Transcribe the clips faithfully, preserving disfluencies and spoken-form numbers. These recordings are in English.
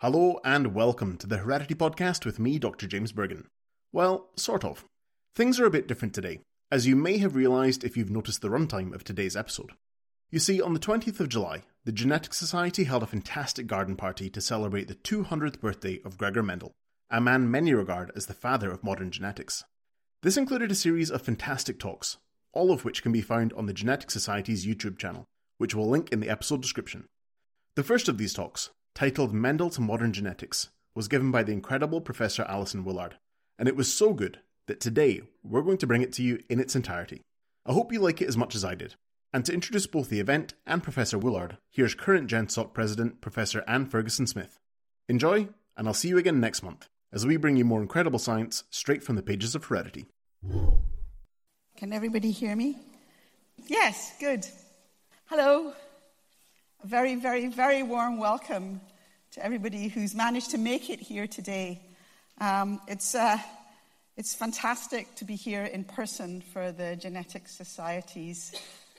Hello and welcome to the Heredity Podcast with me, Doctor James Bergen. Well, sort of. Things are a bit different today, as you may have realised if you've noticed the runtime of today's episode. You see, on the twentieth of July, the Genetic Society held a fantastic garden party to celebrate the two hundredth birthday of Gregor Mendel, a man many regard as the father of modern genetics. This included a series of fantastic talks, all of which can be found on the Genetic Society's YouTube channel, which we'll link in the episode description. The first of these talks, titled Mendel to Modern Genetics, was given by the incredible Professor Alison Willard, and it was so good that today we're going to bring it to you in its entirety. I hope you like it as much as I did. And to introduce both the event and Professor Willard, here's current GenSoc President Professor Anne Ferguson-Smith. Enjoy, and I'll see you again next month, as we bring you more incredible science straight from the pages of Heredity. Can everybody hear me? Yes, good. Hello. A very, very, very warm welcome to everybody who's managed to make it here today. Um, it's uh, it's fantastic to be here in person for the Genetic Society's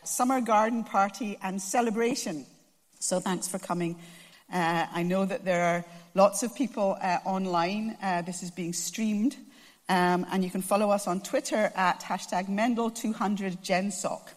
summer garden party and celebration. So thanks for coming. Uh, I know that there are lots of people uh, online. Uh, this is being streamed. Um, and you can follow us on Twitter at hashtag Mendel two hundred Gen Soc.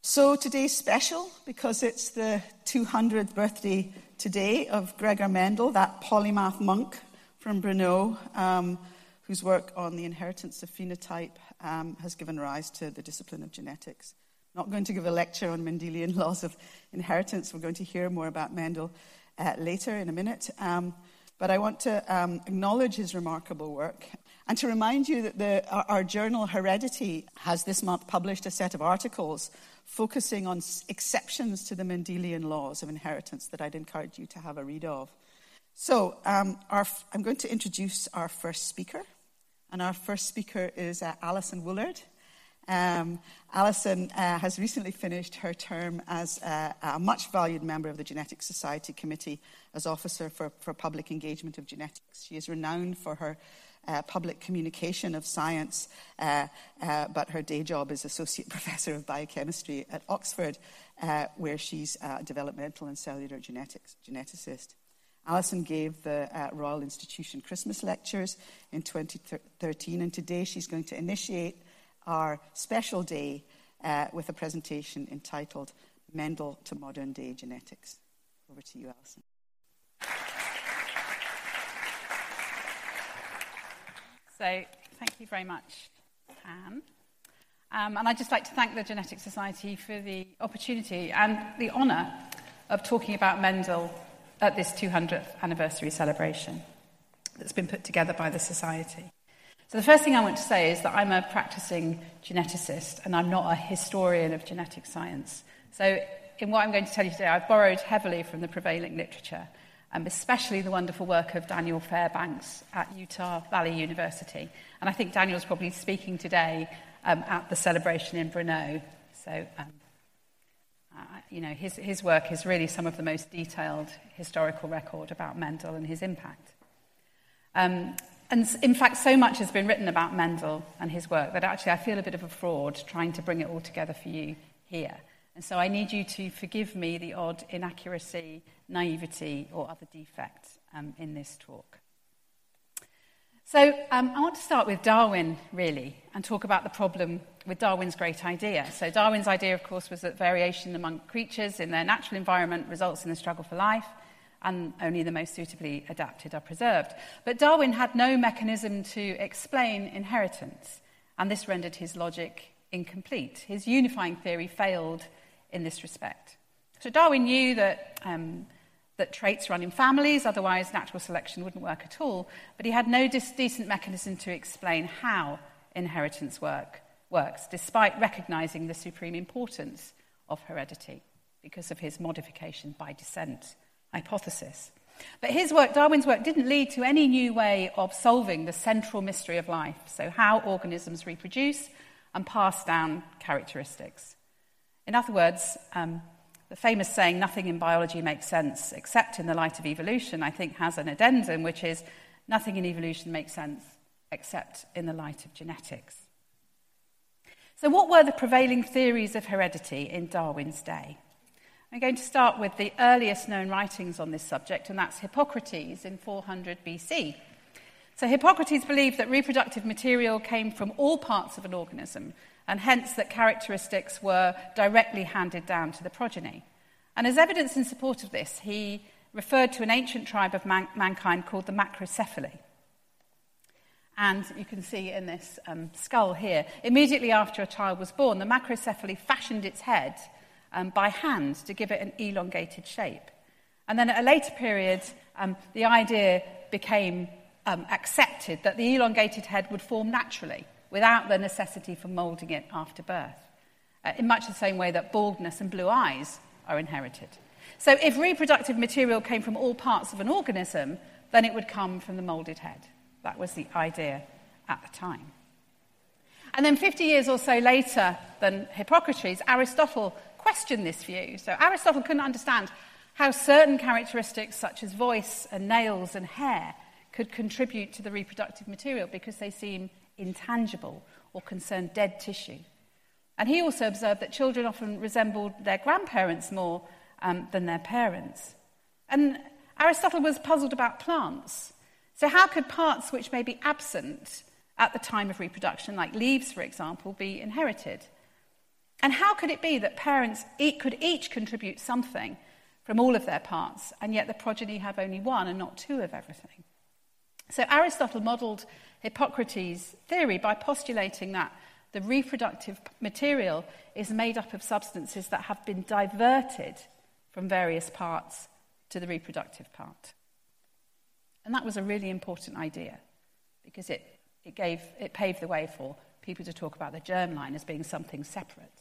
So today's special because it's the two hundredth birthday today of Gregor Mendel, that polymath monk from Brno, um, whose work on the inheritance of phenotype um, has given rise to the discipline of genetics. Not going to give a lecture on Mendelian laws of inheritance. We're going to hear more about Mendel uh, later in a minute. Um, but I want to um, acknowledge his remarkable work and to remind you that the, our, our journal Heredity has this month published a set of articles focusing on exceptions to the Mendelian laws of inheritance that I'd encourage you to have a read of. So um, our, I'm going to introduce our first speaker, and our first speaker is uh, Alison Willard. Um, Alison uh, has recently finished her term as uh, a much valued member of the Genetic Society Committee as Officer for, for Public Engagement of Genetics. She is renowned for her Uh, public communication of science, uh, uh, but her day job is Associate Professor of Biochemistry at Oxford, uh, where she's a uh, developmental and cellular genetics geneticist. Alison gave the uh, Royal Institution Christmas Lectures in twenty thirteen, and today she's going to initiate our special day uh, with a presentation entitled Mendel to Modern Day Genetics. Over to you, Alison. So thank you very much, Anne. Um, and I'd just like to thank the Genetic Society for the opportunity and the honour of talking about Mendel at this two hundredth anniversary celebration that's been put together by the Society. So the first thing I want to say is that I'm a practising geneticist and I'm not a historian of genetic science. So in what I'm going to tell you today, I've borrowed heavily from the prevailing literature, and especially the wonderful work of Daniel Fairbanks at Utah Valley University. And I think Daniel's probably speaking today um, at the celebration in Brno. So, um, uh, you know, his, his work is really some of the most detailed historical record about Mendel and his impact. Um, and in fact, so much has been written about Mendel and his work that actually I feel a bit of a fraud trying to bring it all together for you here. And so I need you to forgive me the odd inaccuracy, naivety, or other defect um, in this talk. So um, I want to start with Darwin, really, and talk about the problem with Darwin's great idea. So Darwin's idea, of course, was that variation among creatures in their natural environment results in the struggle for life, and only the most suitably adapted are preserved. But Darwin had no mechanism to explain inheritance, and this rendered his logic incomplete. His unifying theory failed in this respect. So Darwin knew that um, that traits run in families, otherwise natural selection wouldn't work at all, but he had no dis- decent mechanism to explain how inheritance work works, despite recognising the supreme importance of heredity because of his modification by descent hypothesis. But his work, Darwin's work, didn't lead to any new way of solving the central mystery of life, so how organisms reproduce and pass down characteristics. In other words, um, the famous saying, nothing in biology makes sense except in the light of evolution, I think has an addendum, which is, nothing in evolution makes sense except in the light of genetics. So what were the prevailing theories of heredity in Darwin's day? I'm going to start with the earliest known writings on this subject, and that's Hippocrates in four hundred B C. So Hippocrates believed that reproductive material came from all parts of an organism, and hence that characteristics were directly handed down to the progeny. And as evidence in support of this, he referred to an ancient tribe of man- mankind called the macrocephaly. And you can see in this um, skull here, immediately after a child was born, the macrocephaly fashioned its head Um, by hand to give it an elongated shape. And then at a later period, um, the idea became um, accepted that the elongated head would form naturally without the necessity for moulding it after birth, uh, in much the same way that baldness and blue eyes are inherited. So if reproductive material came from all parts of an organism, then it would come from the moulded head. That was the idea at the time. And then fifty years or so later than Hippocrates, Aristotle question this view. So Aristotle couldn't understand how certain characteristics such as voice and nails and hair could contribute to the reproductive material because they seem intangible or concern dead tissue. And he also observed that children often resembled their grandparents more um, than their parents. And Aristotle was puzzled about plants. So how could parts which may be absent at the time of reproduction, like leaves, for example, be inherited? And how could it be that parents each, could each contribute something from all of their parts, and yet the progeny have only one and not two of everything? So Aristotle modelled Hippocrates' theory by postulating that the reproductive material is made up of substances that have been diverted from various parts to the reproductive part. And that was a really important idea, because it, it, gave, it paved the way for people to talk about the germline as being something separate.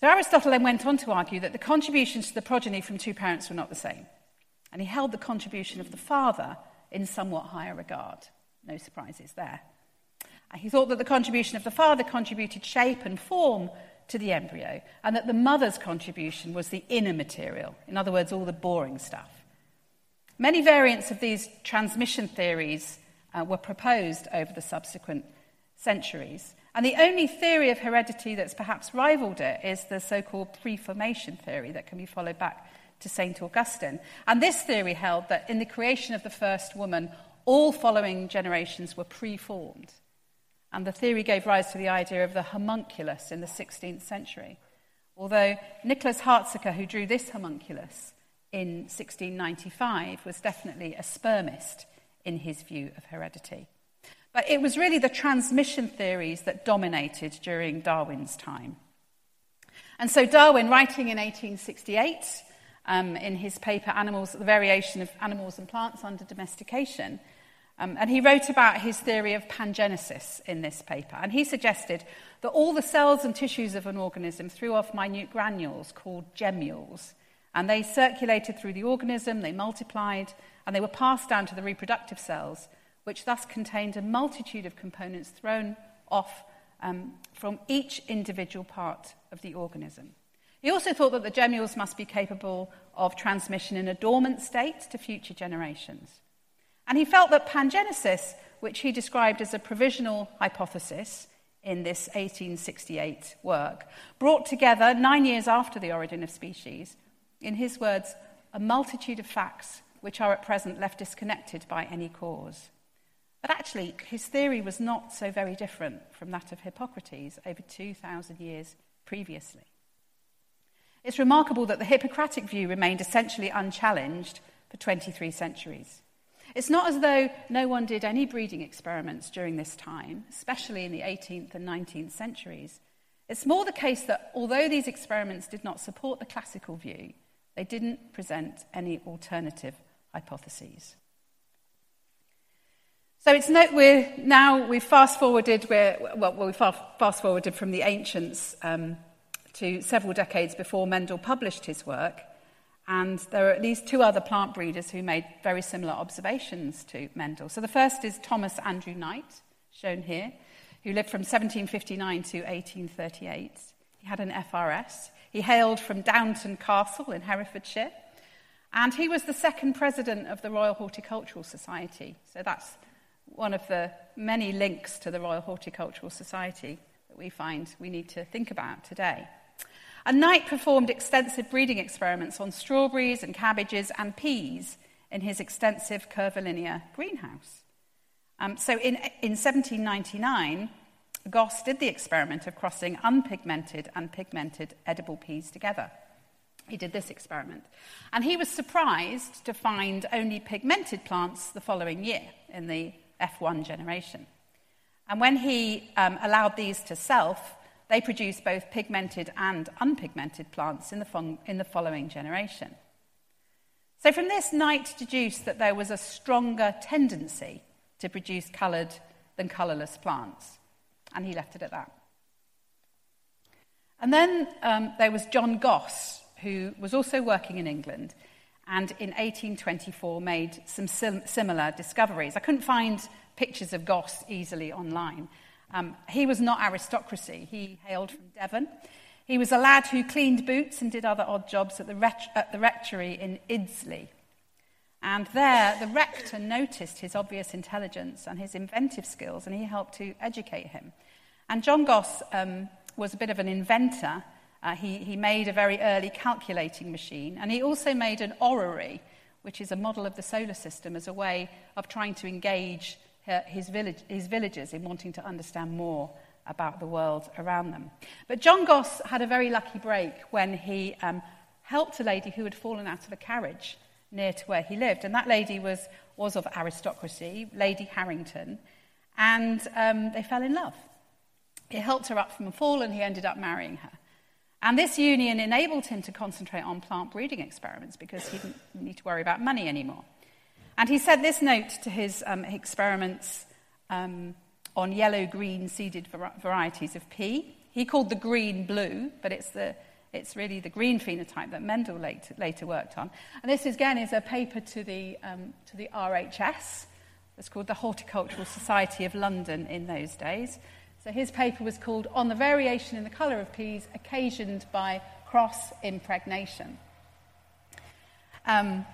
So Aristotle then went on to argue that the contributions to the progeny from two parents were not the same, and he held the contribution of the father in somewhat higher regard. No surprises there. He thought that the contribution of the father contributed shape and form to the embryo, and that the mother's contribution was the inner material, in other words, all the boring stuff. Many variants of these transmission theories uh, were proposed over the subsequent centuries. And the only theory of heredity that's perhaps rivaled it is the so-called preformation theory that can be followed back to Saint Augustine. And this theory held that in the creation of the first woman, all following generations were preformed. And the theory gave rise to the idea of the homunculus in the sixteenth century. Although Nicholas Hartziker, who drew this homunculus in sixteen ninety-five, was definitely a spermist in his view of heredity. But it was really the transmission theories that dominated during Darwin's time. And so Darwin, writing in eighteen sixty-eight, um, in his paper, Animals, The Variation of Animals and Plants Under Domestication, um, and he wrote about his theory of pangenesis in this paper. And he suggested that all the cells and tissues of an organism threw off minute granules called gemmules, and they circulated through the organism, they multiplied, and they were passed down to the reproductive cells, which thus contained a multitude of components thrown off um, from each individual part of the organism. He also thought that the gemmules must be capable of transmission in a dormant state to future generations. And he felt that pangenesis, which he described as a provisional hypothesis in this eighteen sixty-eight work, brought together, nine years after the origin of species, in his words, a multitude of facts which are at present left disconnected by any cause. But actually, his theory was not so very different from that of Hippocrates over two thousand years previously. It's remarkable that the Hippocratic view remained essentially unchallenged for twenty-three centuries. It's not as though no one did any breeding experiments during this time, especially in the eighteenth and nineteenth centuries. It's more the case that although these experiments did not support the classical view, they didn't present any alternative hypotheses. So it's no, we're now we've fast forwarded. We're, well, we fast forwarded from the ancients um, to several decades before Mendel published his work, And there are at least two other plant breeders who made very similar observations to Mendel. So the first is Thomas Andrew Knight, shown here, who lived from seventeen fifty-nine to eighteen thirty-eight. He had an F R S. He hailed from Downton Castle in Herefordshire. And he was the second president of the Royal Horticultural Society. So that's one of the many links to the Royal Horticultural Society that we find we need to think about today. And Knight performed extensive breeding experiments on strawberries and cabbages and peas in his extensive curvilinear greenhouse. Um, so in, in seventeen ninety-nine, Goss did the experiment of crossing unpigmented and pigmented edible peas together. He did this experiment. And he was surprised to find only pigmented plants the following year in the F one generation. And when he um, allowed these to self, they produced both pigmented and unpigmented plants in the, fo- in the following generation. So from this, Knight deduced that there was a stronger tendency to produce coloured than colourless plants. And he left it at that. And then um, there was John Goss, who was also working in England, and in eighteen twenty-four made some sim- similar discoveries. I couldn't find pictures of Goss easily online. Um, he was not aristocracy. He hailed from Devon. He was a lad who cleaned boots and did other odd jobs at the, ret- at the rectory in Iddesleigh. And there, the rector noticed his obvious intelligence and his inventive skills, and he helped to educate him. And John Goss um, was a bit of an inventor. Uh, he, he made a very early calculating machine, and he also made an orrery, which is a model of the solar system, as a way of trying to engage his, village, his villagers in wanting to understand more about the world around them. But John Goss had a very lucky break when he um, helped a lady who had fallen out of a carriage near to where he lived, and that lady was, was of aristocracy, Lady Harrington, and um, they fell in love. He helped her up from a fall, and he ended up marrying her. And this union enabled him to concentrate on plant breeding experiments because he didn't need to worry about money anymore. And he sent this note to his um, experiments um, on yellow-green seeded var- varieties of pea. He called the green blue, but it's the it's really the green phenotype that Mendel later, later worked on. And this, again, is a paper to the um, to the R H S. It's called the Horticultural Society of London in those days. So his paper was called On the Variation in the Colour of Peas Occasioned by Cross Impregnation. Um,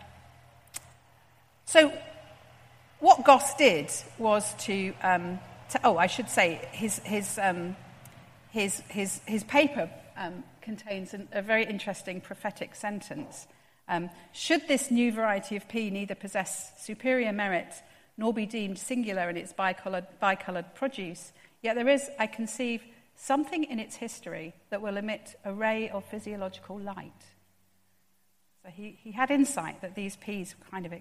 so what Goss did was to, um, to oh, I should say his his um, his his his paper um, contains an, a very interesting prophetic sentence. Um, Should this new variety of pea neither possess superior merit nor be deemed singular in its bicoloured bicoloured produce? Yet there is, I conceive, something in its history that will emit a ray of physiological light. So he, he had insight that these peas were kind of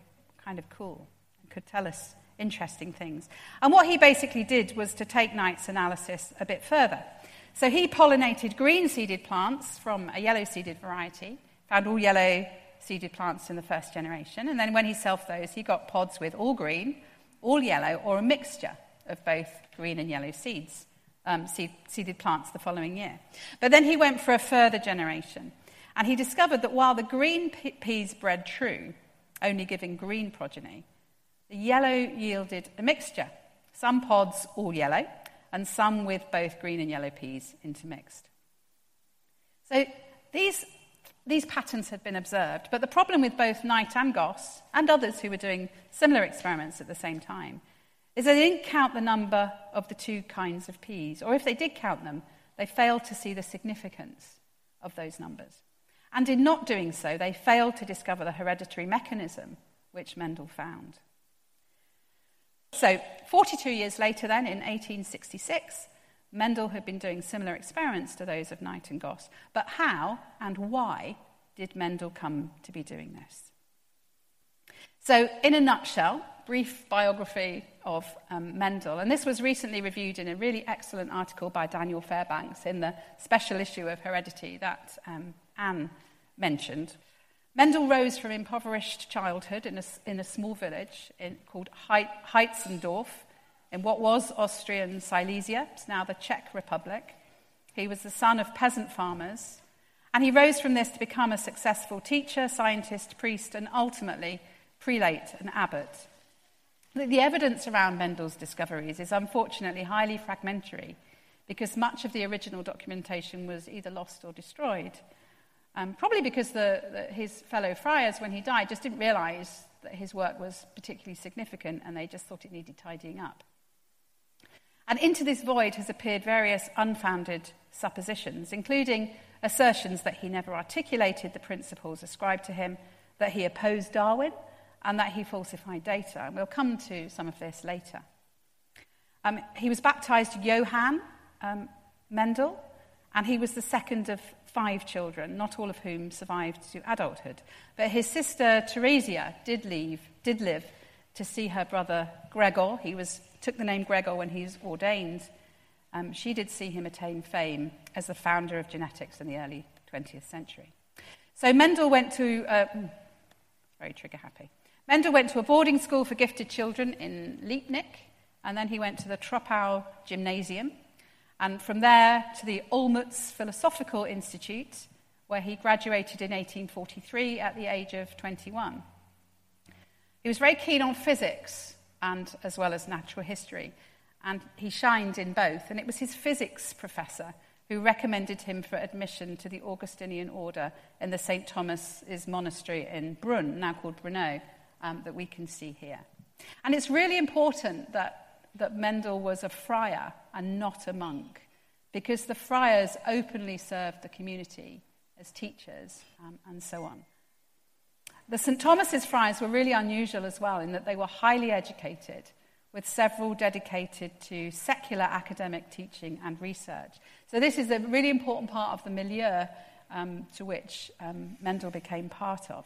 kind of cool and could tell us interesting things. And what he basically did was to take Knight's analysis a bit further. So he pollinated green-seeded plants from a yellow-seeded variety, found all yellow-seeded plants in the first generation, and then when he selfed those, he got pods with all green, all yellow, or a mixture of both green and yellow seeds, um, seed, seeded plants the following year. But then he went for a further generation, and he discovered that while the green pe- peas bred true, only giving green progeny, the yellow yielded a mixture, some pods all yellow, and some with both green and yellow peas intermixed. So these, these patterns had been observed, but the problem with both Knight and Goss, and others who were doing similar experiments at the same time, is they didn't count the number of the two kinds of peas, or if they did count them, they failed to see the significance of those numbers. And in not doing so, they failed to discover the hereditary mechanism which Mendel found. So, forty-two years later then, in eighteen sixty-six, Mendel had been doing similar experiments to those of Knight and Goss. But how and why did Mendel come to be doing this? So, in a nutshell, brief biography of um, Mendel, and this was recently reviewed in a really excellent article by Daniel Fairbanks in the special issue of Heredity that um, Anne mentioned. Mendel rose from impoverished childhood in a, in a small village in, called he- Heitzendorf in what was Austrian Silesia, it's now the Czech Republic. He was the son of peasant farmers, And he rose from this to become a successful teacher, scientist, priest, and ultimately prelate and abbot. The evidence around Mendel's discoveries is unfortunately highly fragmentary because much of the original documentation was either lost or destroyed, um, probably because the, the, his fellow friars, when he died, just didn't realise that his work was particularly significant and they just thought it needed tidying up. And into this void has appeared various unfounded suppositions, including assertions that he never articulated the principles ascribed to him, that he opposed Darwin, and that he falsified data. And we'll come to some of this later. Um, he was baptised Johann um, Mendel, and he was the second of five children, not all of whom survived to adulthood. But his sister Theresia did, leave, did live to see her brother Gregor. He was took the name Gregor when he was ordained. Um, she did see him attain fame as the founder of genetics in the early twentieth century. So Mendel went to... Uh, very trigger-happy. Mendel went to a boarding school for gifted children in Liebknecht, and then he went to the Troppau Gymnasium, and from there to the Olmütz Philosophical Institute, where he graduated in eighteen forty-three at the age of twenty-one. He was very keen on physics, and as well as natural history, and he shined in both, and it was his physics professor who recommended him for admission to the Augustinian order in the Saint Thomas's monastery in Brünn, now called Brno, Um, that we can see here. And it's really important that, that Mendel was a friar and not a monk, because the friars openly served the community as teachers um, and so on. The Saint Thomas's friars were really unusual as well in that they were highly educated, with several dedicated to secular academic teaching and research. So this is a really important part of the milieu um, to which um, Mendel became part of.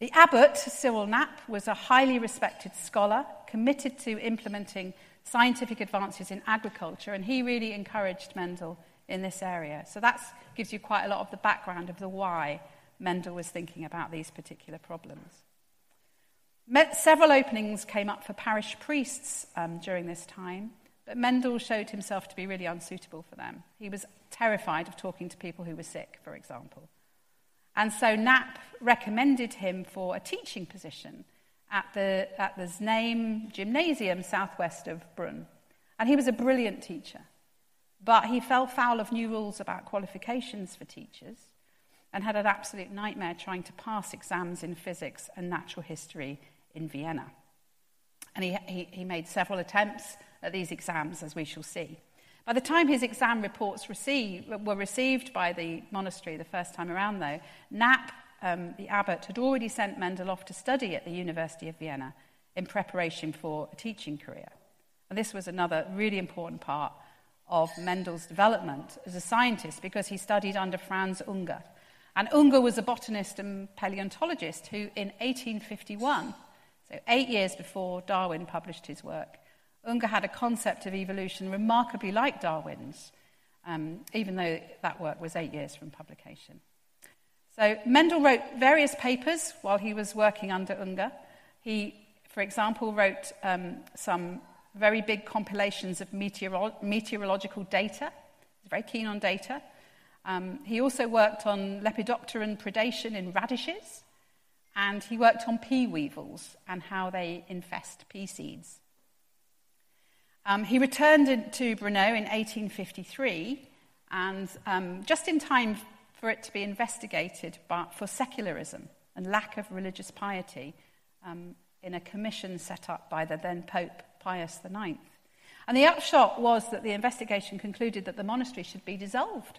The abbot, Cyril Knapp, was a highly respected scholar committed to implementing scientific advances in agriculture, and he really encouraged Mendel in this area. So that gives you quite a lot of the background of the why Mendel was thinking about these particular problems. Several openings came up for parish priests um, during this time, but Mendel showed himself to be really unsuitable for them. He was terrified of talking to people who were sick, for example. And so Knapp recommended him for a teaching position at the, at the Znaim Gymnasium southwest of Brünn. And he was a brilliant teacher, but he fell foul of new rules about qualifications for teachers and had an absolute nightmare trying to pass exams in physics and natural history in Vienna. And he, he, he made several attempts at these exams, as we shall see. By the time his exam reports received, were received by the monastery the first time around, though, Knapp, um, the abbot, had already sent Mendel off to study at the University of Vienna in preparation for a teaching career. And this was another really important part of Mendel's development as a scientist, because he studied under Franz Unger. And Unger was a botanist and paleontologist who, in eighteen fifty-one, so eight years before Darwin published his work, Unger had a concept of evolution remarkably like Darwin's, um, even though that work was eight years from publication. So Mendel wrote various papers while he was working under Unger. He, for example, wrote um, some very big compilations of meteoro- meteorological data. He was very keen on data. Um, he also worked on lepidopteran predation in radishes, and he worked on pea weevils and how they infest pea seeds. Um, he returned to Brno in eighteen fifty-three, and um, just in time for it to be investigated but for secularism and lack of religious piety um, in a commission set up by the then Pope Pius the ninth. And the upshot was that the investigation concluded that the monastery should be dissolved.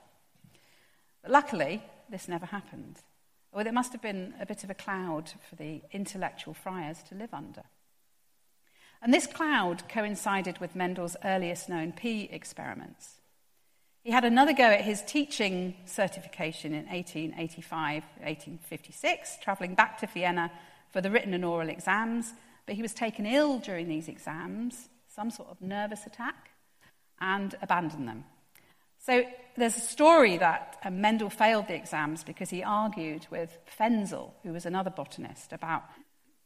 But luckily, this never happened. Well, there must have been a bit of a cloud for the intellectual friars to live under. And this cloud coincided with Mendel's earliest known pea experiments. He had another go at his teaching certification in eighteen eighty-five, eighteen fifty-six, travelling back to Vienna for the written and oral exams, but he was taken ill during these exams, some sort of nervous attack, and abandoned them. So there's a story that Mendel failed the exams because he argued with Fenzel, who was another botanist, about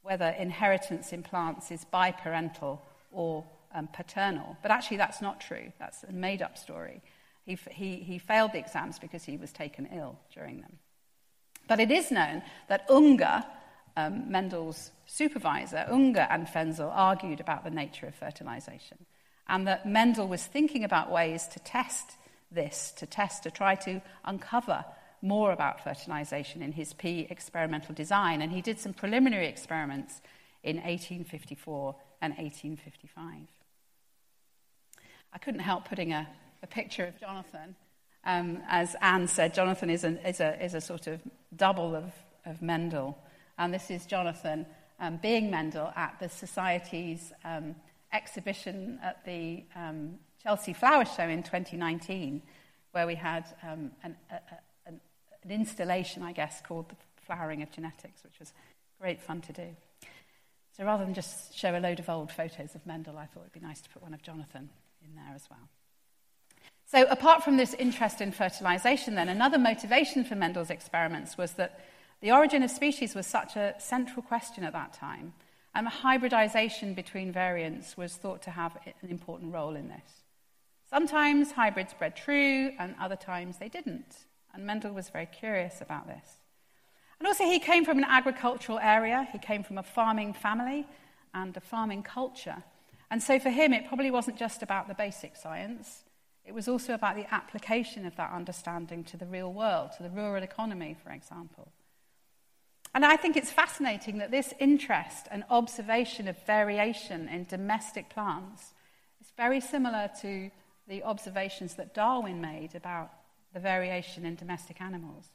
whether inheritance in plants is biparental or um, paternal. But actually, that's not true. That's a made-up story. He, he, he failed the exams because he was taken ill during them. But it is known that Unger, um, Mendel's supervisor, Unger and Fenzel argued about the nature of fertilization, and that Mendel was thinking about ways to test this, to test, to try to uncover more about fertilization in his pea experimental design. And he did some preliminary experiments in eighteen fifty-four and eighteen fifty-five. I couldn't help putting a, a picture of Jonathan. Um, as Anne said, Jonathan is, an, is, a, is a sort of double of, of Mendel. And this is Jonathan um, being Mendel at the Society's um, exhibition at the um, Chelsea Flower Show in twenty nineteen, where we had um, an, a, a, an installation, I guess, called The Flowering of Genetics, which was great fun to do. So rather than just show a load of old photos of Mendel, I thought it'd be nice to put one of Jonathan in there as well. So apart from this interest in fertilization, then, another motivation for Mendel's experiments was that the origin of species was such a central question at that time, and hybridization between variants was thought to have an important role in this. Sometimes hybrids bred true, and other times they didn't, and Mendel was very curious about this. And also he came from an agricultural area, he came from a farming family and a farming culture, and so for him it probably wasn't just about the basic science, it was also about the application of that understanding to the real world, to the rural economy, for example. And I think it's fascinating that this interest and observation of variation in domestic plants is very similar to the observations that Darwin made about the variation in domestic animals.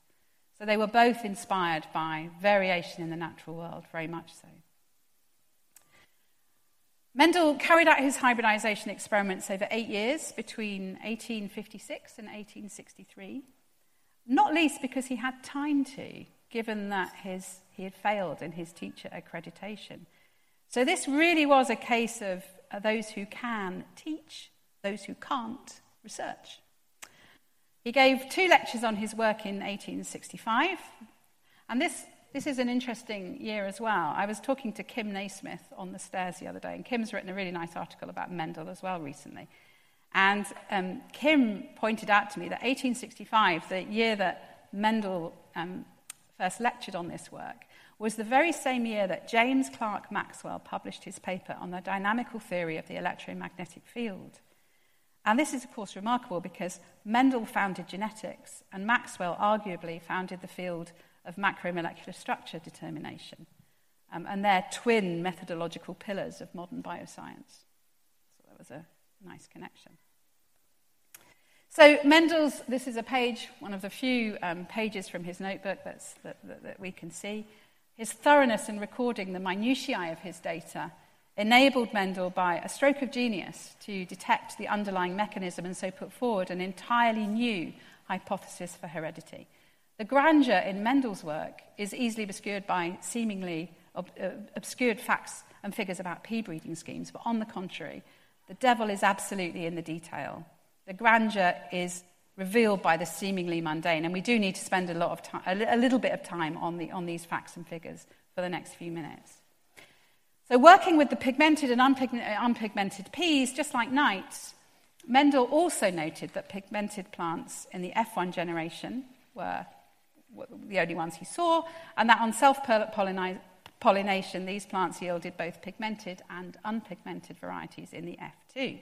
So they were both inspired by variation in the natural world, very much so. Mendel carried out his hybridization experiments over eight years, between eighteen fifty-six and eighteen sixty-three, not least because he had time to, given that his, he had failed in his teacher accreditation. So this really was a case of those who can teach, those who can't research. He gave two lectures on his work in eighteen sixty-five, and this This is an interesting year as well. I was talking to Kim Naismith on the stairs the other day, and Kim's written a really nice article about Mendel as well recently. And um, Kim pointed out to me that eighteen sixty-five, the year that Mendel um, first lectured on this work, was the very same year that James Clerk Maxwell published his paper on the dynamical theory of the electromagnetic field. And this is, of course, remarkable because Mendel founded genetics, and Maxwell arguably founded the field of macromolecular structure determination, um, and they're twin methodological pillars of modern bioscience. So that was a nice connection. So Mendel's, this is a page, one of the few um, pages from his notebook that's, that, that, that we can see. His thoroughness in recording the minutiae of his data enabled Mendel, by a stroke of genius, to detect the underlying mechanism and so put forward an entirely new hypothesis for heredity. The grandeur in Mendel's work is easily obscured by seemingly ob- uh, obscured facts and figures about pea breeding schemes, but on the contrary, the devil is absolutely in the detail. The grandeur is revealed by the seemingly mundane, and we do need to spend a lot of time, a, li- a little bit of time on the on these facts and figures for the next few minutes. So, working with the pigmented and unpigmented, unpigmented peas, just like Knight, Mendel also noted that pigmented plants in the F one generation were the only ones he saw, and that on self-pollination, these plants yielded both pigmented and unpigmented varieties in the F two.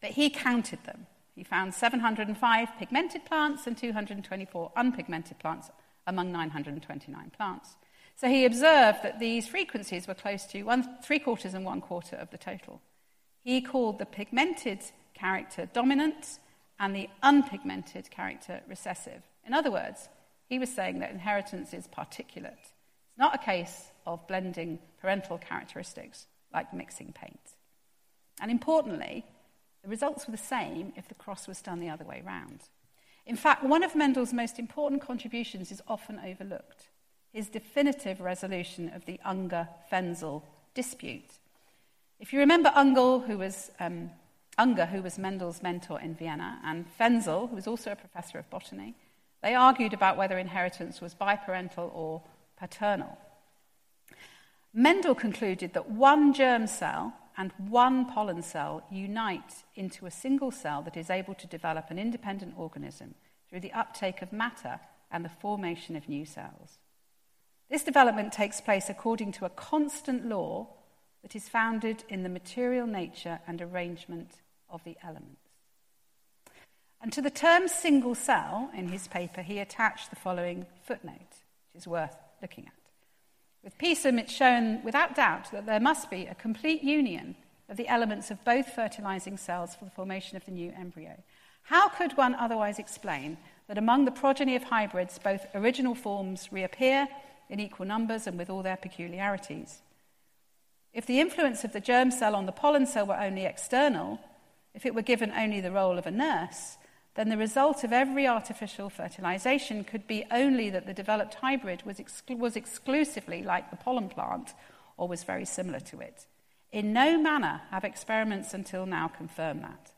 But he counted them. He found seven hundred five pigmented plants and two hundred twenty-four unpigmented plants among nine hundred twenty-nine plants. So he observed that these frequencies were close to one, three quarters and one quarter of the total. He called the pigmented character dominant and the unpigmented character recessive. In other words, he was saying that inheritance is particulate. It's not a case of blending parental characteristics like mixing paint. And importantly, the results were the same if the cross was done the other way round. In fact, one of Mendel's most important contributions is often overlooked, his definitive resolution of the Unger-Fenzel dispute. If you remember Unger, who was... Um, Unger, who was Mendel's mentor in Vienna, and Fenzel, who was also a professor of botany, they argued about whether inheritance was biparental or paternal. Mendel concluded that one germ cell and one pollen cell unite into a single cell that is able to develop an independent organism through the uptake of matter and the formation of new cells. This development takes place according to a constant law that is founded in the material nature and arrangement of the elements. And to the term single cell in his paper, he attached the following footnote, which is worth looking at. With P S I M, it's shown without doubt that there must be a complete union of the elements of both fertilizing cells for the formation of the new embryo. How could one otherwise explain that among the progeny of hybrids, both original forms reappear in equal numbers and with all their peculiarities? If the influence of the germ cell on the pollen cell were only external, if it were given only the role of a nurse, then the result of every artificial fertilization could be only that the developed hybrid was, exclu- was exclusively like the pollen plant or was very similar to it. In no manner have experiments until now confirmed that.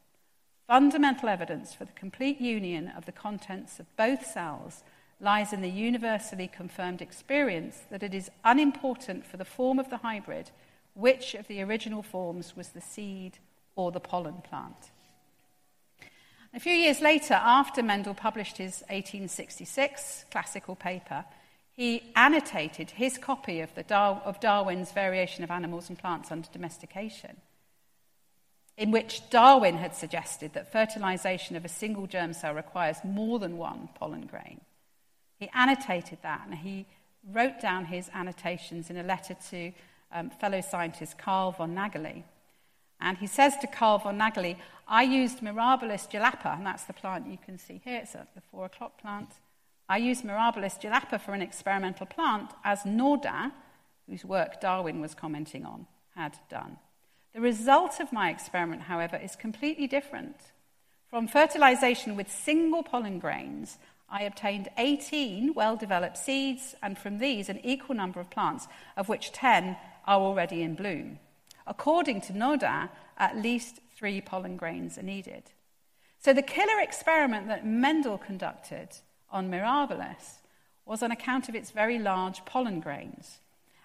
Fundamental evidence for the complete union of the contents of both cells lies in the universally confirmed experience that it is unimportant for the form of the hybrid which of the original forms was the seed or the pollen plant. A few years later, after Mendel published his eighteen sixty-six classical paper, he annotated his copy of, the Dar- of Darwin's Variation of Animals and Plants Under Domestication, in which Darwin had suggested that fertilization of a single germ cell requires more than one pollen grain. He annotated that, and he wrote down his annotations in a letter to um, fellow scientist Carl von Nageli. And he says to Carl von Nageli, I used Mirabilis jalapa, and that's the plant you can see here, it's at the four o'clock plant. I used Mirabilis jalapa for an experimental plant, as Nordin, whose work Darwin was commenting on, had done. The result of my experiment, however, is completely different. From fertilization with single pollen grains, I obtained eighteen well-developed seeds, and from these an equal number of plants, of which ten are already in bloom. According to Nordin, at least three pollen grains are needed. So the killer experiment that Mendel conducted on Mirabilis was on account of its very large pollen grains.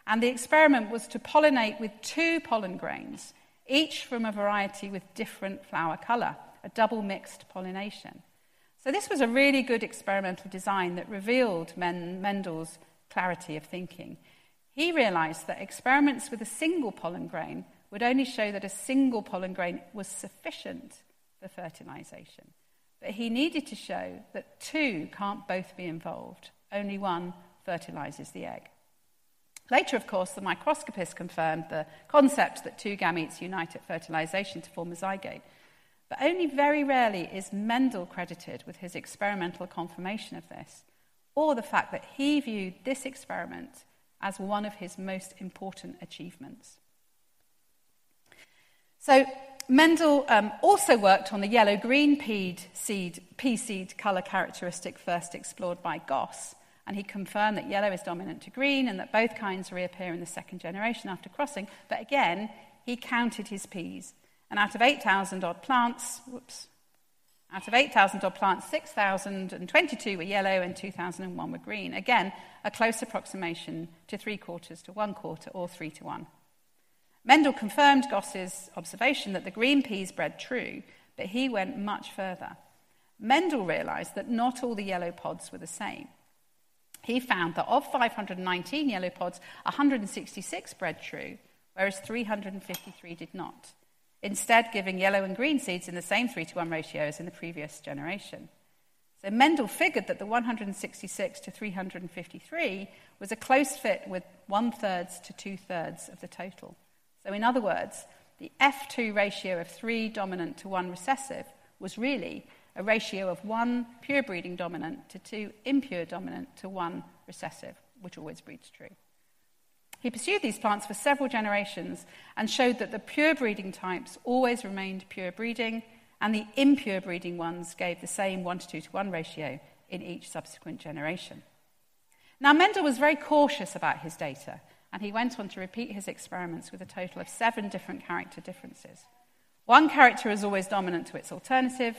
And the experiment was to pollinate with two pollen grains, each from a variety with different flower colour, a double mixed pollination. So this was a really good experimental design that revealed Men- Mendel's clarity of thinking. He realised that experiments with a single pollen grain would only show that a single pollen grain was sufficient for fertilisation. But he needed to show that two can't both be involved. Only one fertilises the egg. Later, of course, the microscopist confirmed the concept that two gametes unite at fertilisation to form a zygote. But only very rarely is Mendel credited with his experimental confirmation of this, or the fact that he viewed this experiment as one of his most important achievements. So Mendel um, also worked on the yellow-green pea seed, pea seed colour characteristic first explored by Goss, and he confirmed that yellow is dominant to green and that both kinds reappear in the second generation after crossing. But again, he counted his peas, and out of eight thousand odd plants, whoops, out of eight thousand odd plants, six thousand twenty-two were yellow and two thousand one were green. Again, a close approximation to three quarters to one quarter, or three to one. Mendel confirmed Goss's observation that the green peas bred true, but he went much further. Mendel realised that not all the yellow pods were the same. He found that of five hundred nineteen yellow pods, one hundred sixty-six bred true, whereas three hundred fifty-three did not, instead giving yellow and green seeds in the same three to one ratio as in the previous generation. So Mendel figured that the one hundred sixty-six to three hundred fifty-three was a close fit with one-thirds to two-thirds of the total. So in other words, the F two ratio of three dominant to one recessive was really a ratio of one pure breeding dominant to two impure dominant to one recessive, which always breeds true. He pursued these plants for several generations and showed that the pure breeding types always remained pure breeding, and the impure breeding ones gave the same one to two to one ratio in each subsequent generation. Now, Mendel was very cautious about his data, and he went on to repeat his experiments with a total of seven different character differences. One character is always dominant to its alternative,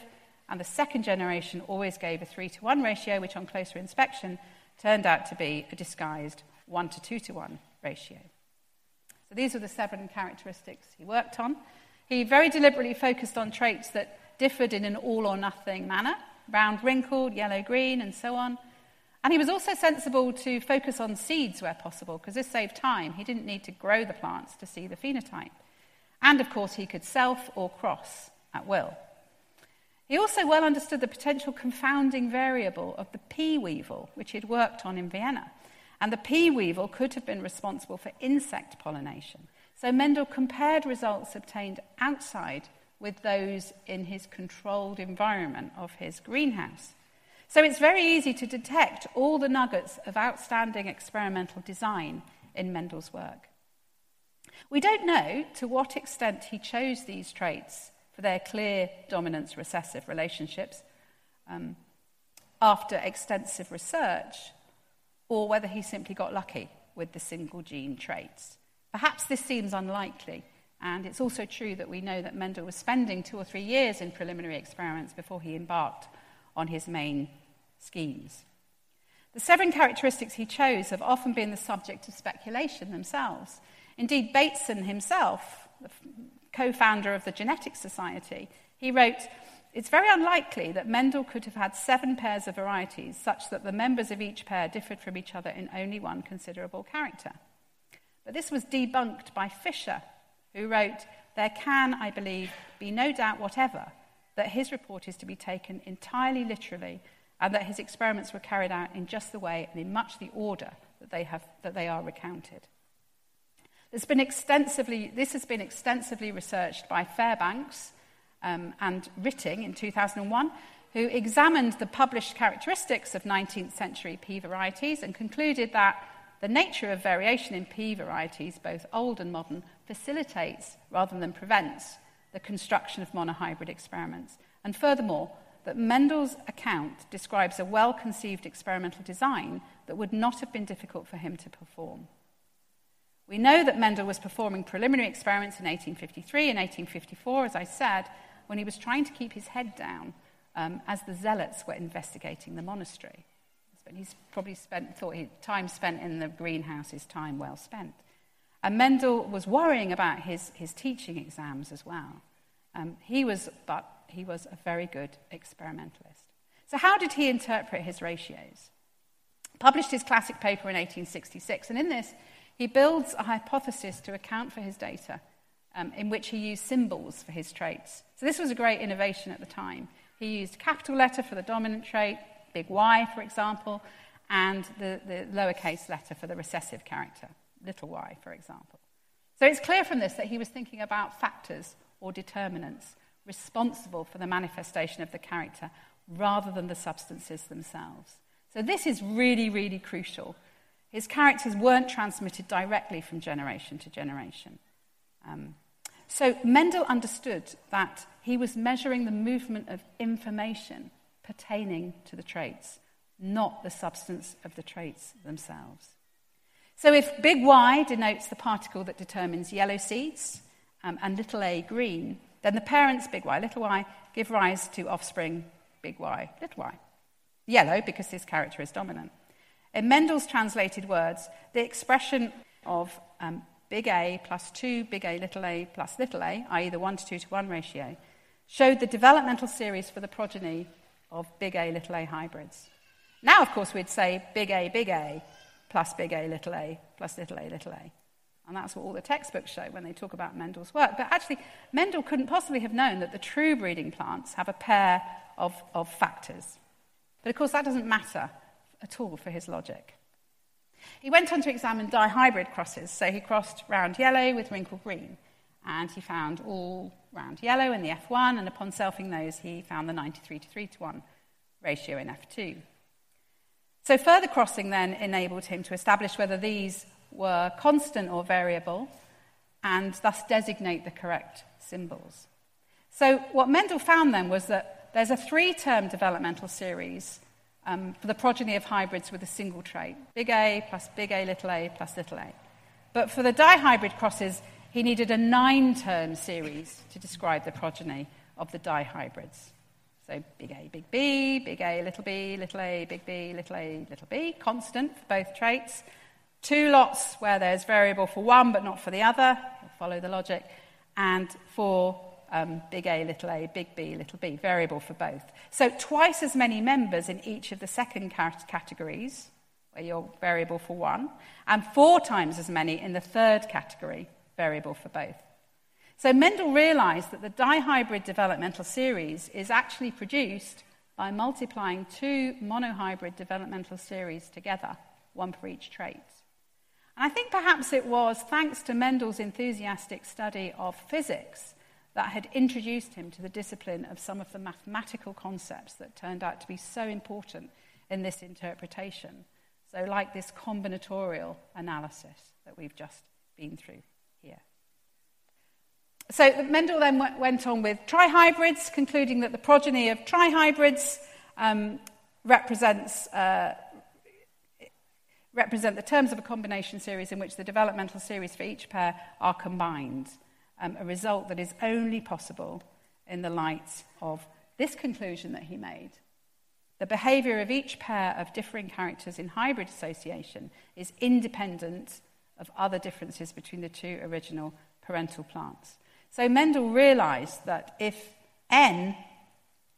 and the second generation always gave a three to one ratio, which on closer inspection turned out to be a disguised one to two to one ratio. So these were the seven characteristics he worked on. He very deliberately focused on traits that differed in an all-or-nothing manner, round, wrinkled, yellow, green, and so on. And he was also sensible to focus on seeds where possible, because this saved time. He didn't need to grow the plants to see the phenotype. And, of course, he could self or cross at will. He also well understood the potential confounding variable of the pea weevil, which he'd worked on in Vienna. And the pea weevil could have been responsible for insect pollination. So Mendel compared results obtained outside with those in his controlled environment of his greenhouse. So it's very easy to detect all the nuggets of outstanding experimental design in Mendel's work. We don't know to what extent he chose these traits for their clear dominance-recessive relationships um, after extensive research, or whether he simply got lucky with the single gene traits. Perhaps this seems unlikely, and it's also true that we know that Mendel was spending two or three years in preliminary experiments before he embarked on his main schemes. The seven characteristics he chose have often been the subject of speculation themselves. Indeed, Bateson himself, the co-founder of the Genetic Society, he wrote, "It's very unlikely that Mendel could have had seven pairs of varieties such that the members of each pair differed from each other in only one considerable character." But this was debunked by Fisher, who wrote, "There can, I believe, be no doubt whatever that his report is to be taken entirely literally and that his experiments were carried out in just the way and in much the order that they have that they are recounted." There's been extensively, this has been extensively researched by Fairbanks um, and Ritting in two thousand one, who examined the published characteristics of nineteenth century pea varieties and concluded that the nature of variation in pea varieties, both old and modern, facilitates rather than prevents the construction of monohybrid experiments. And furthermore, that Mendel's account describes a well-conceived experimental design that would not have been difficult for him to perform. We know that Mendel was performing preliminary experiments in eighteen fifty-three and eighteen fifty-four, as I said, when he was trying to keep his head down um, as the zealots were investigating the monastery. But he's probably spent, thought he, time spent in the greenhouse is time well spent. And Mendel was worrying about his, his teaching exams as well. Um, he was, but he was a very good experimentalist. So how did he interpret his ratios? Published his classic paper in eighteen sixty-six, and in this, he builds a hypothesis to account for his data, um, in which he used symbols for his traits. So this was a great innovation at the time. He used capital letter for the dominant trait, big Y, for example, and the, the lowercase letter for the recessive character, little y, for example. So it's clear from this that he was thinking about factors or determinants responsible for the manifestation of the character rather than the substances themselves. So this is really, really crucial. His characters weren't transmitted directly from generation to generation. Um, so Mendel understood that he was measuring the movement of information pertaining to the traits, not the substance of the traits themselves. So if big Y denotes the particle that determines yellow seeds um, and little a green, then the parents, big Y, little y, give rise to offspring, big Y, little y. Yellow, because this character is dominant. In Mendel's translated words, the expression of um, big A plus two, big A, little a plus little a, that is the one to two to one ratio, showed the developmental series for the progeny of big A, little a hybrids. Now, of course, we'd say big A, big A, plus big A, little a, plus little a, little a. And that's what all the textbooks show when they talk about Mendel's work. But actually, Mendel couldn't possibly have known that the true breeding plants have a pair of, of factors. But, of course, that doesn't matter at all for his logic. He went on to examine dihybrid crosses. So he crossed round yellow with wrinkled green. And he found all round yellow in the F one, and upon selfing those, he found the ninety-three to three to one ratio in F two. So further crossing then enabled him to establish whether these were constant or variable, and thus designate the correct symbols. So what Mendel found then was that there's a three-term developmental series um, for the progeny of hybrids with a single trait, big A plus big A, little a plus little a. But for the dihybrid crosses, he needed a nine-term series to describe the progeny of the dihybrids. So big A, big B, big A, little b, little a, big B, little a, little b, constant for both traits, Two lots where there's variable for one but not for the other, we'll follow the logic, and for um, big A, little a, big B, little b, variable for both. So twice as many members in each of the second categories, where you're variable for one, and four times as many in the third category, variable for both. So Mendel realized that the dihybrid developmental series is actually produced by multiplying two monohybrid developmental series together, one for each trait. And I think perhaps it was thanks to Mendel's enthusiastic study of physics that had introduced him to the discipline of some of the mathematical concepts that turned out to be so important in this interpretation. So like this combinatorial analysis that we've just been through here. So Mendel then w- went on with trihybrids, concluding that the progeny of trihybrids um, represents uh, represent the terms of a combination series in which the developmental series for each pair are combined, um, a result that is only possible in the light of this conclusion that he made. The behaviour of each pair of differing characters in hybrid association is independent of other differences between the two original parental plants. So Mendel realised that if n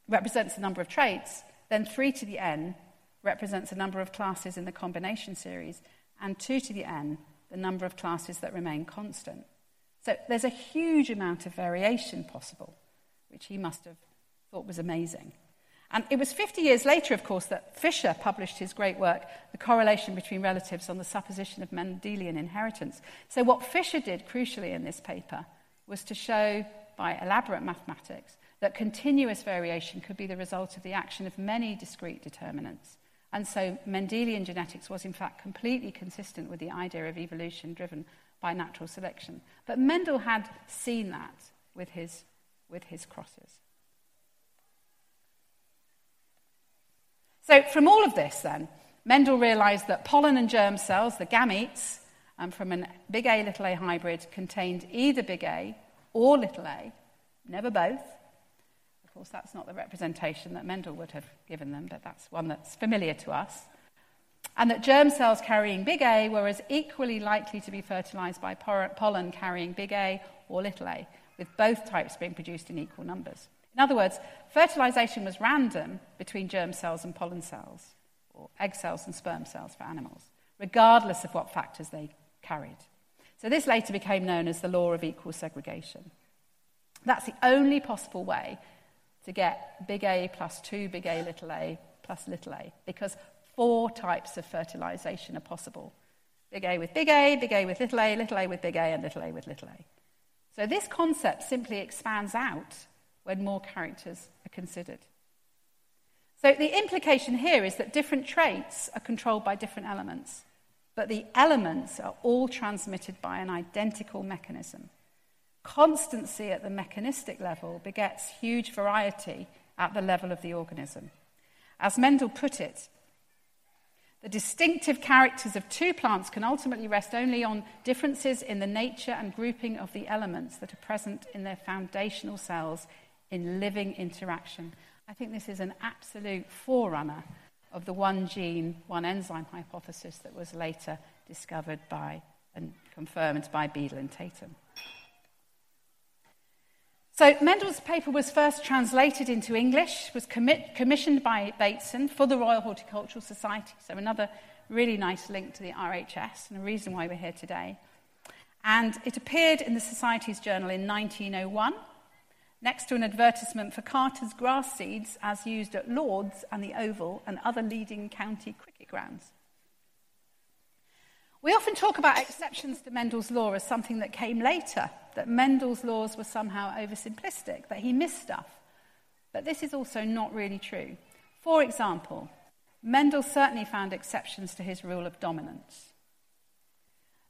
represents the number of traits, then three to the n represents the number of classes in the combination series, and two to the n, the number of classes that remain constant. So there's a huge amount of variation possible, which he must have thought was amazing. And it was fifty years later, of course, that Fisher published his great work, The Correlation Between Relatives on the Supposition of Mendelian Inheritance. So what Fisher did, crucially, in this paper was to show, by elaborate mathematics, that continuous variation could be the result of the action of many discrete determinants. And so Mendelian genetics was, in fact, completely consistent with the idea of evolution driven by natural selection. But Mendel had seen that with his, with his crosses. So from all of this, then, Mendel realised that pollen and germ cells, the gametes, um, from a big A, little a hybrid, contained either big A or little a, never both. Of course, that's not the representation that Mendel would have given them, but that's one that's familiar to us. And that germ cells carrying big A were as equally likely to be fertilised by pollen carrying big A or little a, with both types being produced in equal numbers. In other words, fertilisation was random between germ cells and pollen cells, or egg cells and sperm cells for animals, regardless of what factors they carried. So this later became known as the law of equal segregation. That's the only possible way to get big A plus two big A little a plus little a, because four types of fertilization are possible. Big A with big A, big A with little a, little a with big A, and little a with little a. So this concept simply expands out when more characters are considered. So the implication here is that different traits are controlled by different elements, but the elements are all transmitted by an identical mechanism. Constancy at the mechanistic level begets huge variety at the level of the organism. As Mendel put it, the distinctive characters of two plants can ultimately rest only on differences in the nature and grouping of the elements that are present in their foundational cells in living interaction. I think this is an absolute forerunner of the one gene, one enzyme hypothesis that was later discovered by and confirmed by Beadle and Tatum. So Mendel's paper was first translated into English, was commit, commissioned by Bateson for the Royal Horticultural Society, so another really nice link to the R H S and the reason why we're here today. And it appeared in the Society's journal in nineteen oh one, next to an advertisement for Carter's grass seeds as used at Lord's and the Oval and other leading county cricket grounds. We often talk about exceptions to Mendel's law as something that came later, that Mendel's laws were somehow oversimplistic, that he missed stuff. But this is also not really true. For example, Mendel certainly found exceptions to his rule of dominance.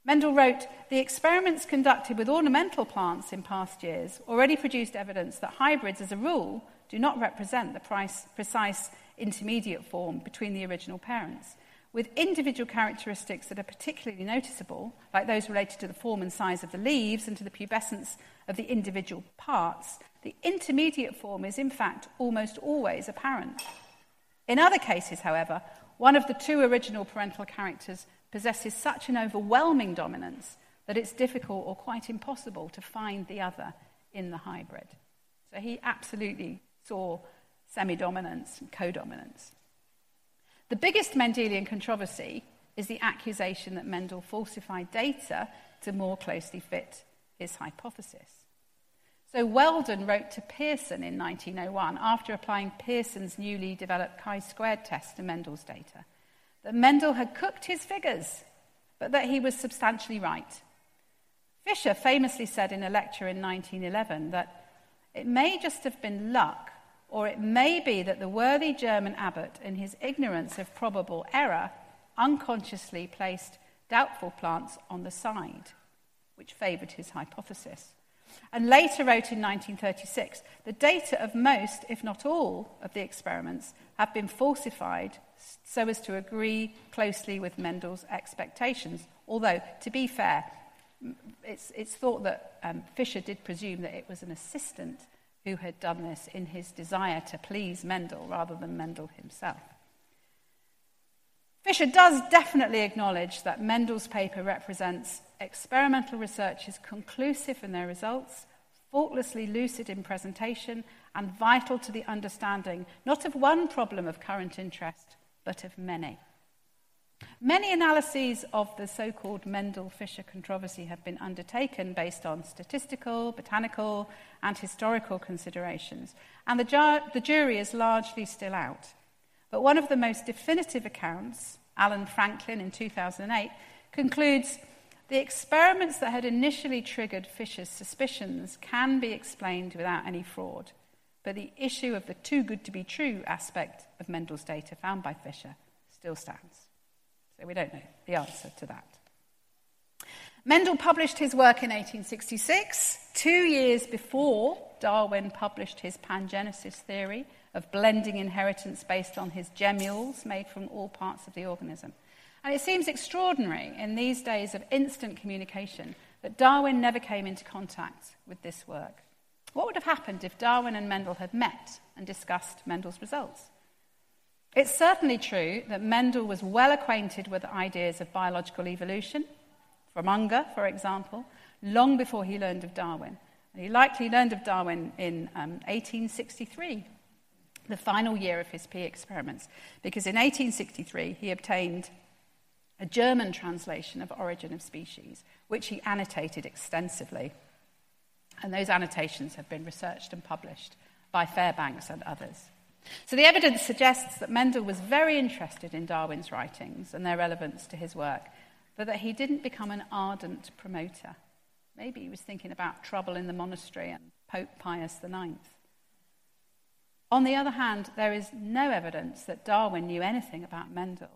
Mendel wrote, "The experiments conducted with ornamental plants in past years already produced evidence that hybrids, as a rule, do not represent the precise intermediate form between the original parents, with individual characteristics that are particularly noticeable, like those related to the form and size of the leaves and to the pubescence of the individual parts. The intermediate form is, in fact, almost always apparent. In other cases, however, one of the two original parental characters possesses such an overwhelming dominance that it's difficult or quite impossible to find the other in the hybrid. So he absolutely saw semi-dominance and codominance. The biggest Mendelian controversy is the accusation that Mendel falsified data to more closely fit his hypothesis. So Weldon wrote to Pearson in nineteen oh one, after applying Pearson's newly developed chi-squared test to Mendel's data, that Mendel had cooked his figures, but that he was substantially right. Fisher famously said in a lecture in nineteen eleven that it may just have been luck, or it may be that the worthy German abbot, in his ignorance of probable error, unconsciously placed doubtful plants on the side, which favoured his hypothesis. And later wrote in nineteen thirty-six, the data of most, if not all, of the experiments have been falsified so as to agree closely with Mendel's expectations. Although, to be fair, it's, it's thought that um, Fisher did presume that it was an assistant who had done this in his desire to please Mendel rather than Mendel himself. Fisher does definitely acknowledge that Mendel's paper represents experimental research is conclusive in their results, faultlessly lucid in presentation, and vital to the understanding not of one problem of current interest, but of many. Many analyses of the so-called Mendel-Fisher controversy have been undertaken based on statistical, botanical, and historical considerations, and the, ju- the jury is largely still out. But one of the most definitive accounts, Alan Franklin in two thousand eight, concludes, the experiments that had initially triggered Fisher's suspicions can be explained without any fraud, but the issue of the too-good-to-be-true aspect of Mendel's data found by Fisher still stands. So we don't know the answer to that. Mendel published his work in eighteen sixty-six, two years before Darwin published his pangenesis theory of blending inheritance based on his gemmules made from all parts of the organism. And it seems extraordinary in these days of instant communication that Darwin never came into contact with this work. What would have happened if Darwin and Mendel had met and discussed Mendel's results? It's certainly true that Mendel was well acquainted with the ideas of biological evolution, from Unger, for example, long before he learned of Darwin. And he likely learned of Darwin in um, eighteen sixty-three, the final year of his pea experiments, because in eighteen sixty-three he obtained a German translation of Origin of Species, which he annotated extensively. And those annotations have been researched and published by Fairbanks and others. So the evidence suggests that Mendel was very interested in Darwin's writings and their relevance to his work, but that he didn't become an ardent promoter. Maybe he was thinking about trouble in the monastery and Pope Pius the ninth. On the other hand, there is no evidence that Darwin knew anything about Mendel.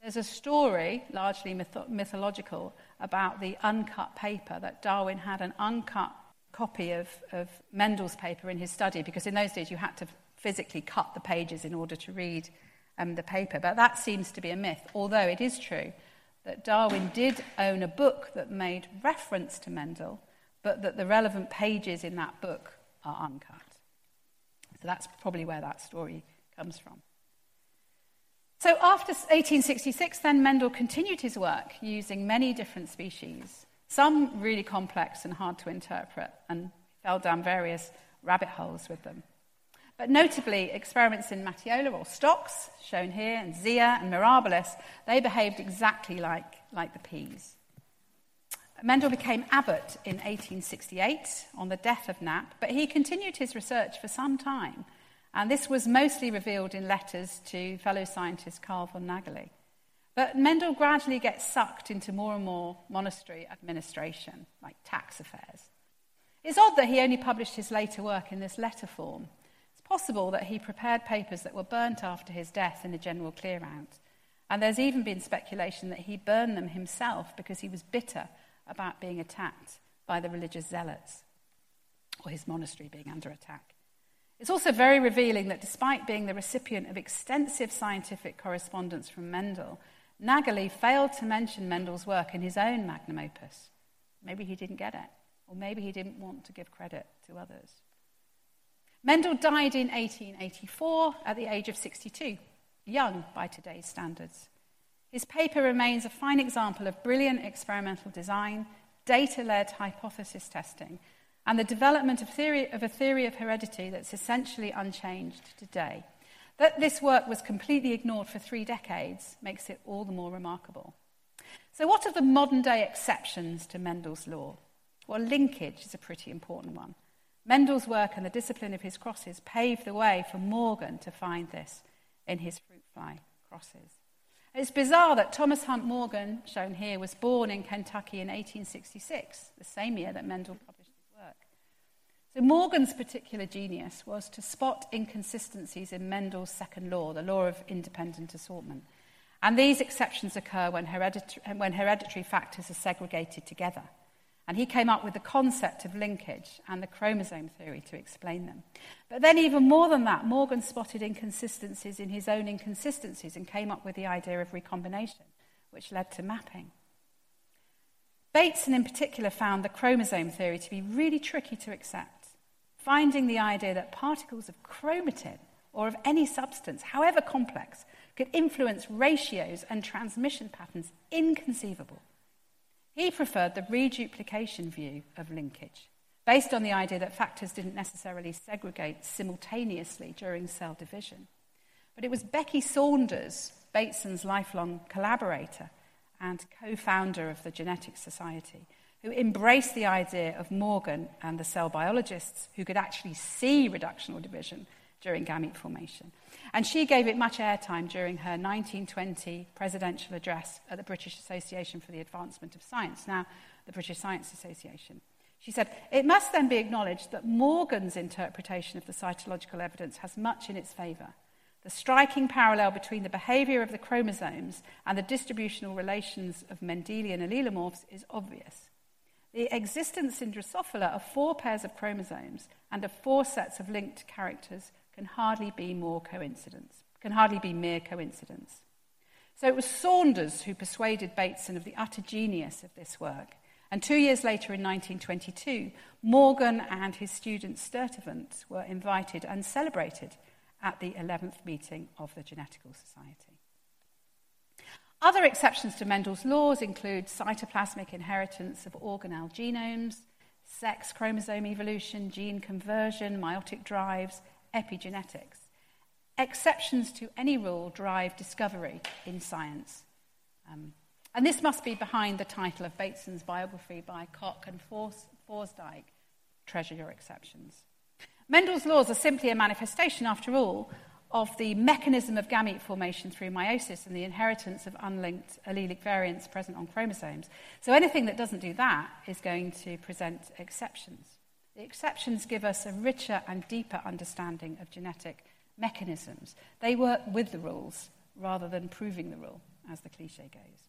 There's a story, largely myth- mythological, about the uncut paper, that Darwin had an uncut copy of, of Mendel's paper in his study, because in those days you had to physically cut the pages in order to read um, the paper. But that seems to be a myth, although it is true that Darwin did own a book that made reference to Mendel, but that the relevant pages in that book are uncut. So that's probably where that story comes from. So after eighteen sixty-six, then, Mendel continued his work using many different species, some really complex and hard to interpret, and fell down various rabbit holes with them. But notably, experiments in Matiola, or stocks, shown here, and Zea and Mirabilis, they behaved exactly like, like the peas. Mendel became abbot in eighteen sixty-eight on the death of Knapp, but he continued his research for some time, and this was mostly revealed in letters to fellow scientist Carl von Nageli. But Mendel gradually gets sucked into more and more monastery administration, like tax affairs. It's odd that he only published his later work in this letter form. It's possible that he prepared papers that were burnt after his death in a general clear-out. And there's even been speculation that he burned them himself because he was bitter about being attacked by the religious zealots, or his monastery being under attack. It's also very revealing that despite being the recipient of extensive scientific correspondence from Mendel, Nageli failed to mention Mendel's work in his own magnum opus. Maybe he didn't get it, or maybe he didn't want to give credit to others. Mendel died in eighteen eighty-four at the age of sixty-two, young by today's standards. His paper remains a fine example of brilliant experimental design, data-led hypothesis testing, and the development of, theory, of a theory of heredity that's essentially unchanged today. That this work was completely ignored for three decades makes it all the more remarkable. So what are the modern-day exceptions to Mendel's law? Well, linkage is a pretty important one. Mendel's work and the discipline of his crosses paved the way for Morgan to find this in his fruit fly crosses. It's bizarre that Thomas Hunt Morgan, shown here, was born in Kentucky in eighteen sixty-six, the same year that Mendel published his work. So Morgan's particular genius was to spot inconsistencies in Mendel's second law, the law of independent assortment. And these exceptions occur when hereditary, when hereditary factors are segregated together. And he came up with the concept of linkage and the chromosome theory to explain them. But then even more than that, Morgan spotted inconsistencies in his own inconsistencies and came up with the idea of recombination, which led to mapping. Bateson in particular found the chromosome theory to be really tricky to accept, finding the idea that particles of chromatin or of any substance, however complex, could influence ratios and transmission patterns inconceivable. He preferred the reduplication view of linkage, based on the idea that factors didn't necessarily segregate simultaneously during cell division. But it was Becky Saunders, Bateson's lifelong collaborator and co-founder of the Genetic Society, who embraced the idea of Morgan and the cell biologists who could actually see reductional division during gamete formation. And she gave it much airtime during her nineteen twenty presidential address at the British Association for the Advancement of Science, now the British Science Association. She said, "It must then be acknowledged that Morgan's interpretation of the cytological evidence has much in its favour. The striking parallel between the behaviour of the chromosomes and the distributional relations of Mendelian allelomorphs is obvious. The existence in Drosophila of four pairs of chromosomes and of four sets of linked characters can hardly be more coincidence, can hardly be mere coincidence." So it was Saunders who persuaded Bateson of the utter genius of this work. And two years later, in nineteen twenty-two, Morgan and his student Sturtevant were invited and celebrated at the eleventh meeting of the Genetical Society. Other exceptions to Mendel's laws include cytoplasmic inheritance of organelle genomes, sex chromosome evolution, gene conversion, meiotic drives, epigenetics. Exceptions to any rule drive discovery in science. Um, and this must be behind the title of Bateson's biography by Koch and Forsdyke, Treasure Your Exceptions. Mendel's laws are simply a manifestation, after all, of the mechanism of gamete formation through meiosis and the inheritance of unlinked allelic variants present on chromosomes. So anything that doesn't do that is going to present exceptions. The exceptions give us a richer and deeper understanding of genetic mechanisms. They work with the rules rather than proving the rule, as the cliché goes.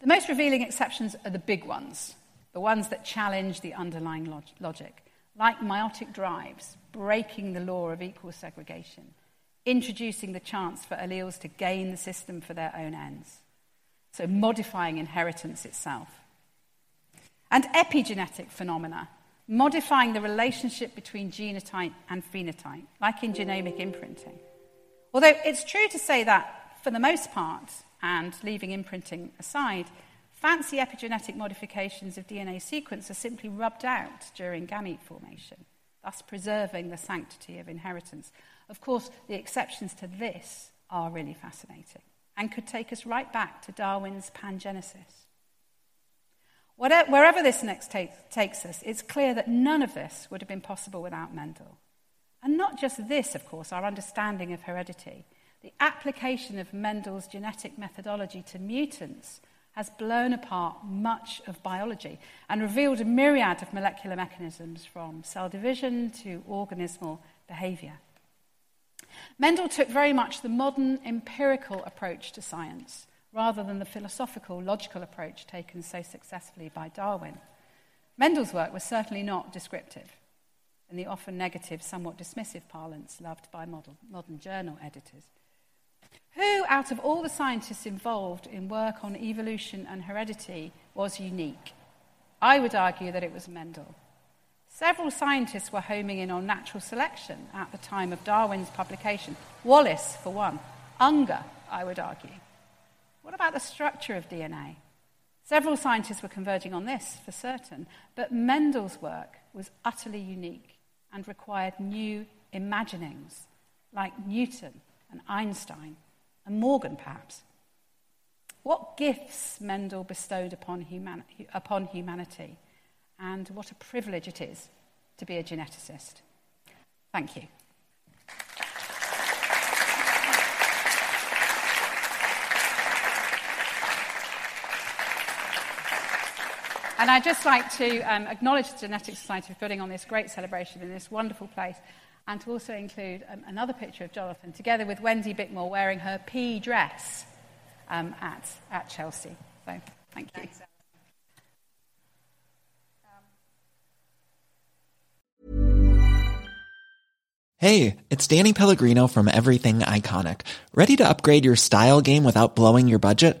The most revealing exceptions are the big ones, the ones that challenge the underlying log- logic, like meiotic drives, breaking the law of equal segregation, introducing the chance for alleles to gain the system for their own ends, so modifying inheritance itself. And epigenetic phenomena, modifying the relationship between genotype and phenotype, like in genomic imprinting. Although it's true to say that, for the most part, and leaving imprinting aside, fancy epigenetic modifications of D N A sequence are simply rubbed out during gamete formation, thus preserving the sanctity of inheritance. Of course, the exceptions to this are really fascinating and could take us right back to Darwin's pangenesis. Wherever this next take, takes us, it's clear that none of this would have been possible without Mendel. And not just this, of course, our understanding of heredity. The application of Mendel's genetic methodology to mutants has blown apart much of biology and revealed a myriad of molecular mechanisms from cell division to organismal behaviour. Mendel took very much the modern empirical approach to science, rather than the philosophical, logical approach taken so successfully by Darwin. Mendel's work was certainly not descriptive, in the often negative, somewhat dismissive parlance loved by modern journal editors. Who, out of all the scientists involved in work on evolution and heredity, was unique? I would argue that it was Mendel. Several scientists were homing in on natural selection at the time of Darwin's publication. Wallace, for one. Unger, I would argue. What about the structure of D N A? Several scientists were converging on this, for certain, but Mendel's work was utterly unique and required new imaginings, like Newton and Einstein and Morgan, perhaps. What gifts Mendel bestowed upon, human- upon humanity, and what a privilege it is to be a geneticist. Thank you. And I'd just like to um, acknowledge the Genetic Society for putting on this great celebration in this wonderful place, and to also include um, another picture of Jonathan, together with Wendy Bickmore wearing her pea dress um, at, at Chelsea. So, thank you. Thanks. Hey, it's Danny Pellegrino from Everything Iconic. Ready to upgrade your style game without blowing your budget?